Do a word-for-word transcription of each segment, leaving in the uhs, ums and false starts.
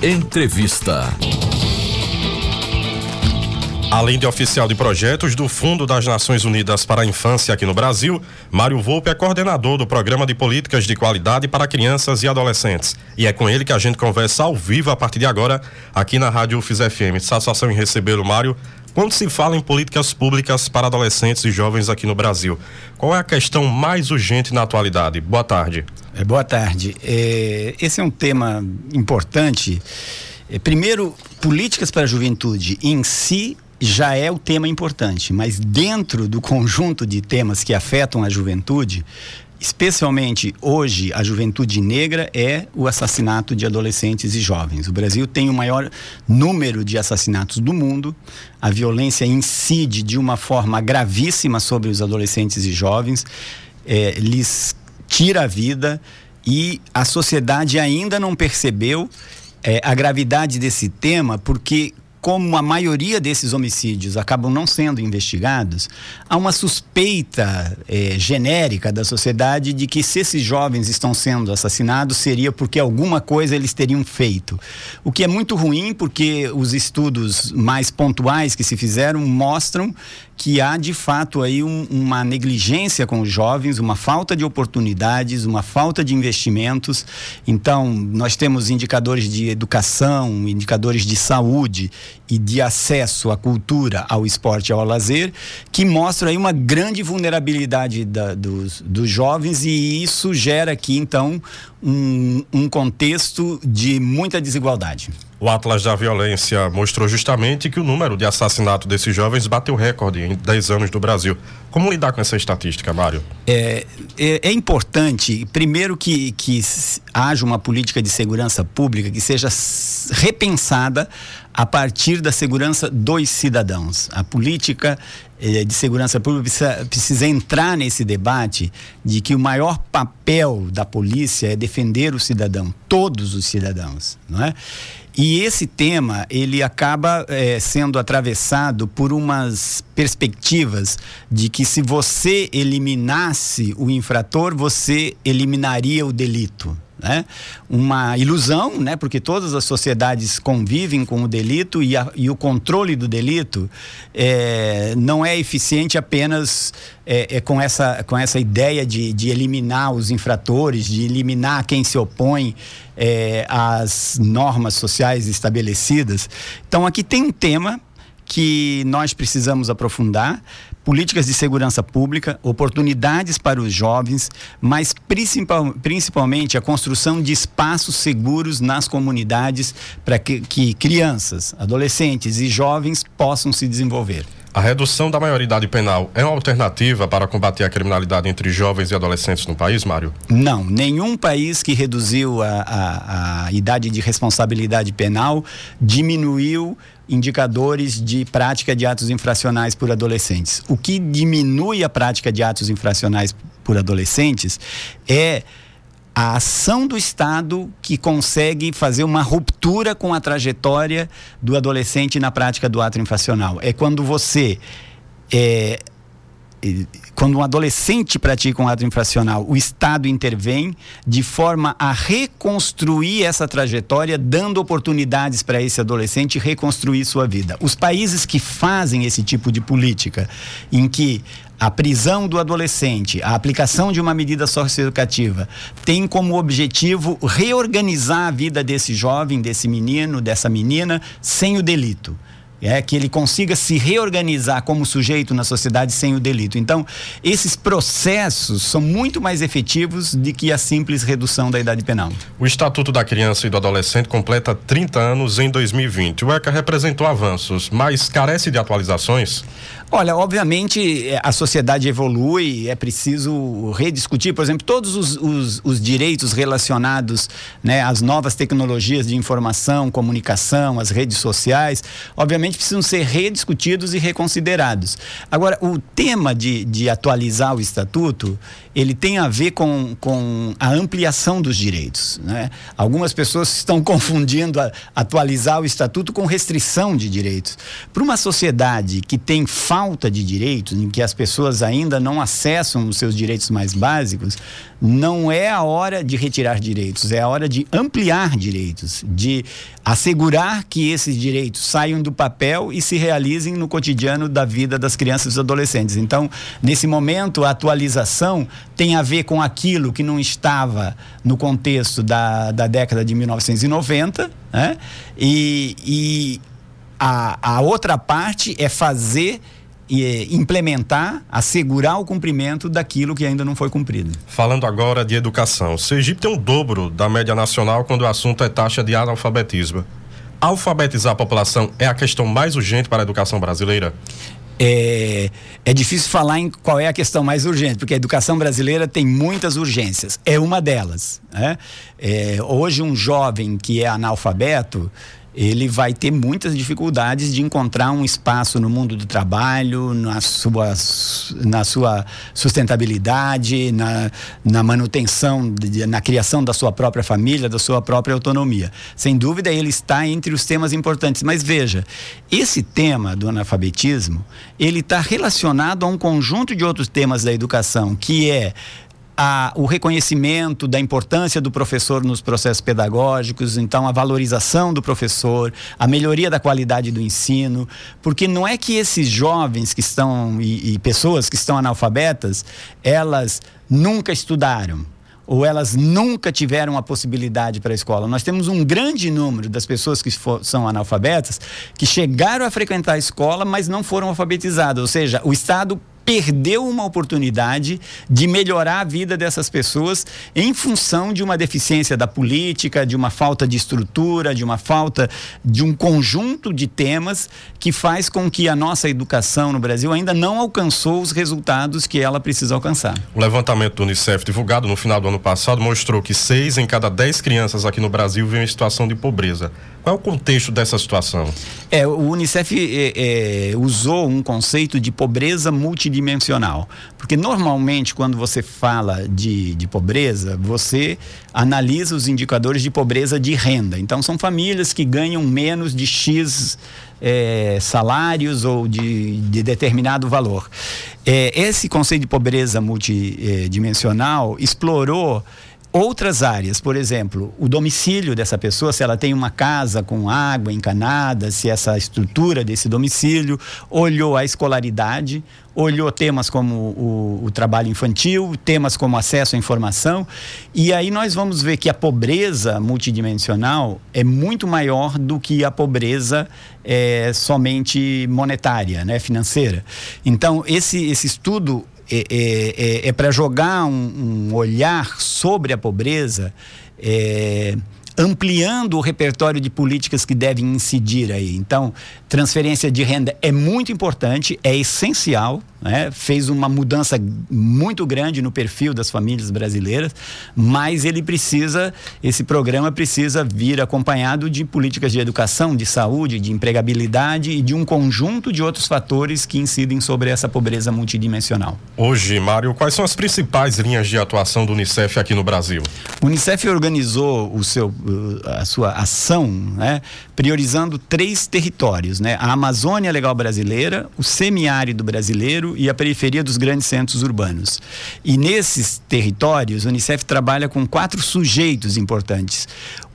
Entrevista. Além de oficial de projetos do Fundo das Nações Unidas para a Infância aqui no Brasil, Mário Volpe é coordenador do Programa de Políticas de Qualidade para Crianças e Adolescentes. E é com ele que a gente conversa ao vivo a partir de agora, aqui na Rádio UFIS F M. Satisfação em recebê-lo, Mário. Quando se fala em políticas públicas para adolescentes e jovens aqui no Brasil, qual é a questão mais urgente na atualidade? Boa tarde. É, boa tarde. É, esse é um tema importante. É, primeiro, políticas para a juventude em si já é o tema importante, mas dentro do conjunto de temas que afetam a juventude, especialmente hoje, a juventude negra é o assassinato de adolescentes e jovens. O Brasil tem o maior número de assassinatos do mundo. A violência incide de uma forma gravíssima sobre os adolescentes e jovens, é, lhes tira a vida, e a sociedade ainda não percebeu é, a gravidade desse tema, porque como a maioria desses homicídios acabam não sendo investigados, há uma suspeita é, genérica da sociedade de que se esses jovens estão sendo assassinados seria porque alguma coisa eles teriam feito. O que é muito ruim, porque os estudos mais pontuais que se fizeram mostram que há de fato aí um, uma negligência com os jovens, uma falta de oportunidades, uma falta de investimentos. Então, nós temos indicadores de educação, indicadores de saúde e de acesso à cultura, ao esporte e ao lazer, que mostram aí uma grande vulnerabilidade da, dos, dos jovens, e isso gera aqui, então, um, um contexto de muita desigualdade. O Atlas da Violência mostrou justamente que o número de assassinatos desses jovens bateu recorde em dez anos do Brasil. Como lidar com essa estatística, Mário? É, é, é importante, primeiro, que, que haja uma política de segurança pública que seja repensada a partir da segurança dos cidadãos. A política de segurança pública precisa, precisa entrar nesse debate de que o maior papel da polícia é defender o cidadão, todos os cidadãos, não é? E esse tema, ele acaba é, sendo atravessado por umas perspectivas de que se você eliminasse o infrator, você eliminaria o delito, né? Uma ilusão, né? Porque todas as sociedades convivem com o delito, e, a, e o controle do delito é, não é eficiente apenas é, é com, essa, com essa ideia de, de eliminar os infratores, de eliminar quem se opõe é, às normas sociais estabelecidas. Então aqui tem um tema que nós precisamos aprofundar: políticas de segurança pública, oportunidades para os jovens, mas principal, principalmente a construção de espaços seguros nas comunidades para que, que crianças, adolescentes e jovens possam se desenvolver. A redução da maioridade penal é uma alternativa para combater a criminalidade entre jovens e adolescentes no país, Mário? Não, nenhum país que reduziu a, a, a idade de responsabilidade penal diminuiu indicadores de prática de atos infracionais por adolescentes. O que diminui a prática de atos infracionais por adolescentes é a ação do Estado, que consegue fazer uma ruptura com a trajetória do adolescente na prática do ato infracional. É quando você... É, quando um adolescente pratica um ato infracional, o Estado intervém de forma a reconstruir essa trajetória, dando oportunidades para esse adolescente reconstruir sua vida. Os países que fazem esse tipo de política, em que a prisão do adolescente, a aplicação de uma medida socioeducativa, tem como objetivo reorganizar a vida desse jovem, desse menino, dessa menina, sem o delito. É que ele consiga se reorganizar como sujeito na sociedade sem o delito. Então, esses processos são muito mais efetivos do que a simples redução da idade penal. O Estatuto da Criança e do Adolescente completa trinta anos em dois mil e vinte. O ECA representou avanços, mas carece de atualizações? Olha, obviamente a sociedade evolui, é preciso rediscutir, por exemplo, todos os, os, os direitos relacionados, né, às novas tecnologias de informação, comunicação, às redes sociais. Obviamente realmente precisam ser rediscutidos e reconsiderados. Agora, o tema de, de atualizar o Estatuto, ele tem a ver com, com a ampliação dos direitos, né? Algumas pessoas estão confundindo a, atualizar o Estatuto com restrição de direitos. Para uma sociedade que tem falta de direitos, em que as pessoas ainda não acessam os seus direitos mais básicos, não é a hora de retirar direitos, é a hora de ampliar direitos, de assegurar que esses direitos saiam do papel e se realizem no cotidiano da vida das crianças e dos adolescentes. Então, nesse momento, a atualização tem a ver com aquilo que não estava no contexto da, da década de mil novecentos e noventa, né? E, e a, a outra parte é fazer... e implementar, assegurar o cumprimento daquilo que ainda não foi cumprido. Falando agora de educação, o Sergipe tem um dobro da média nacional quando o assunto é taxa de analfabetismo. Alfabetizar a população é a questão mais urgente para a educação brasileira? É, é difícil falar em qual é a questão mais urgente, porque a educação brasileira tem muitas urgências, é uma delas, né? É, hoje um jovem que é analfabeto, ele vai ter muitas dificuldades de encontrar um espaço no mundo do trabalho, na sua, na sua sustentabilidade, na, na manutenção, na criação da sua própria família, da sua própria autonomia. Sem dúvida, ele está entre os temas importantes. Mas veja, esse tema do analfabetismo, ele está relacionado a um conjunto de outros temas da educação, que é... A, o reconhecimento da importância do professor nos processos pedagógicos, então a valorização do professor, a melhoria da qualidade do ensino, porque não é que esses jovens que estão, e, e pessoas que estão analfabetas, elas nunca estudaram, ou elas nunca tiveram a possibilidade para a escola. Nós temos um grande número das pessoas que for, são analfabetas, que chegaram a frequentar a escola, mas não foram alfabetizadas, ou seja, o Estado perdeu uma oportunidade de melhorar a vida dessas pessoas em função de uma deficiência da política, de uma falta de estrutura, de uma falta de um conjunto de temas que faz com que a nossa educação no Brasil ainda não alcançou os resultados que ela precisa alcançar. O levantamento do Unicef, divulgado no final do ano passado, mostrou que seis em cada dez crianças aqui no Brasil vivem em situação de pobreza. Qual é o contexto dessa situação? É, o Unicef é, é, usou um conceito de pobreza multidimensional. dimensional, porque normalmente quando você fala de, de pobreza, você analisa os indicadores de pobreza de renda. Então são famílias que ganham menos de X é, salários ou de, de determinado valor. É, esse conceito de pobreza multidimensional explorou outras áreas, por exemplo, o domicílio dessa pessoa, se ela tem uma casa com água encanada, se essa estrutura desse domicílio, olhou a escolaridade, olhou temas como o, o trabalho infantil, temas como acesso à informação, e aí nós vamos ver que a pobreza multidimensional é muito maior do que a pobreza é, somente monetária, né, financeira. Então, esse, esse estudo É, é, é, é para jogar um, um olhar sobre a pobreza, é, ampliando o repertório de políticas que devem incidir aí. Então, transferência de renda é muito importante, é essencial, né? Fez uma mudança muito grande no perfil das famílias brasileiras, mas ele precisa, esse programa precisa vir acompanhado de políticas de educação, de saúde, de empregabilidade e de um conjunto de outros fatores que incidem sobre essa pobreza multidimensional. Hoje, Mário, quais são as principais linhas de atuação do Unicef aqui no Brasil? O Unicef organizou o seu, a sua ação, né, priorizando três territórios, né? A Amazônia Legal Brasileira, o semiárido brasileiro e a periferia dos grandes centros urbanos. E nesses territórios, o Unicef trabalha com quatro sujeitos importantes.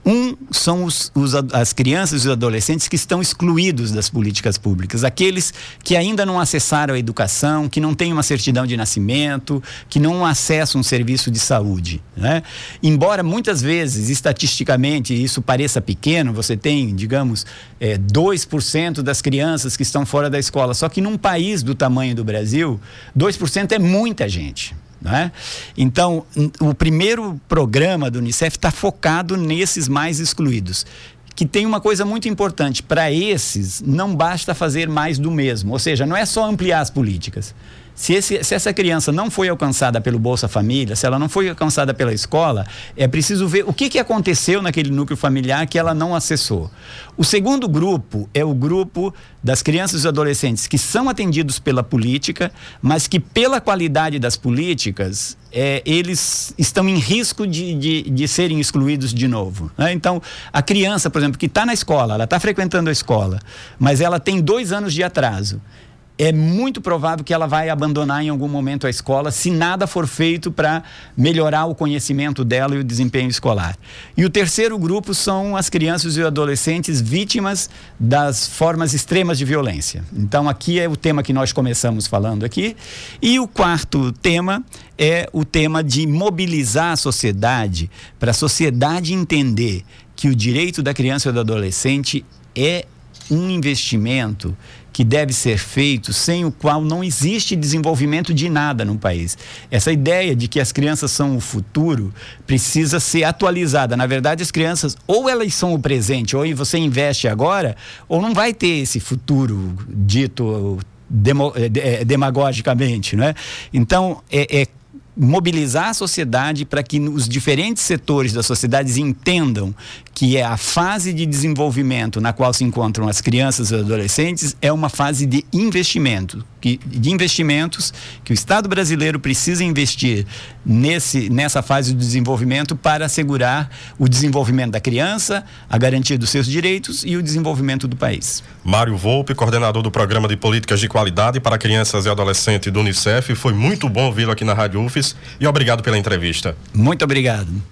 Um são os, os, as crianças e os adolescentes que estão excluídos das políticas públicas, aqueles que ainda não acessaram a educação, que não têm uma certidão de nascimento, que não acessam um serviço de saúde, né? Embora muitas vezes, estatisticamente, isso pareça pequeno, você tem, digamos, é, dois por cento das crianças que estão fora da escola, só que num país do tamanho do Brasil, dois por cento é muita gente. Né? Então, o primeiro programa do Unicef está focado nesses mais excluídos, que tem uma coisa muito importante: para esses não basta fazer mais do mesmo, ou seja, não é só ampliar as políticas, Se, esse, se essa criança não foi alcançada pelo Bolsa Família, se ela não foi alcançada pela escola, é preciso ver o que, que aconteceu naquele núcleo familiar que ela não acessou. O segundo grupo é o grupo das crianças e dos adolescentes que são atendidos pela política, mas que pela qualidade das políticas, é, eles estão em risco de, de, de serem excluídos de novo, né? Então, a criança, por exemplo, que está na escola, ela está frequentando a escola, mas ela tem dois anos de atraso. É muito provável que ela vai abandonar em algum momento a escola se nada for feito para melhorar o conhecimento dela e o desempenho escolar. E o terceiro grupo são as crianças e os adolescentes vítimas das formas extremas de violência. Então, aqui é o tema que nós começamos falando aqui. E o quarto tema é o tema de mobilizar a sociedade, para a sociedade entender que o direito da criança e do adolescente é um investimento que deve ser feito, sem o qual não existe desenvolvimento de nada no país. Essa ideia de que as crianças são o futuro precisa ser atualizada. Na verdade, as crianças, ou elas são o presente, ou você investe agora, ou não vai ter esse futuro dito demo, é, demagogicamente, não é? Então, é, é mobilizar a sociedade para que os diferentes setores da sociedade entendam que é a fase de desenvolvimento na qual se encontram as crianças e adolescentes é uma fase de investimento, que, de investimentos que o Estado brasileiro precisa investir nesse, nessa fase do desenvolvimento para assegurar o desenvolvimento da criança, a garantia dos seus direitos e o desenvolvimento do país. Mário Volpe, coordenador do Programa de Políticas de Qualidade para Crianças e Adolescentes do Unicef, foi muito bom vê-lo aqui na Rádio U F E S. E obrigado pela entrevista. Muito obrigado.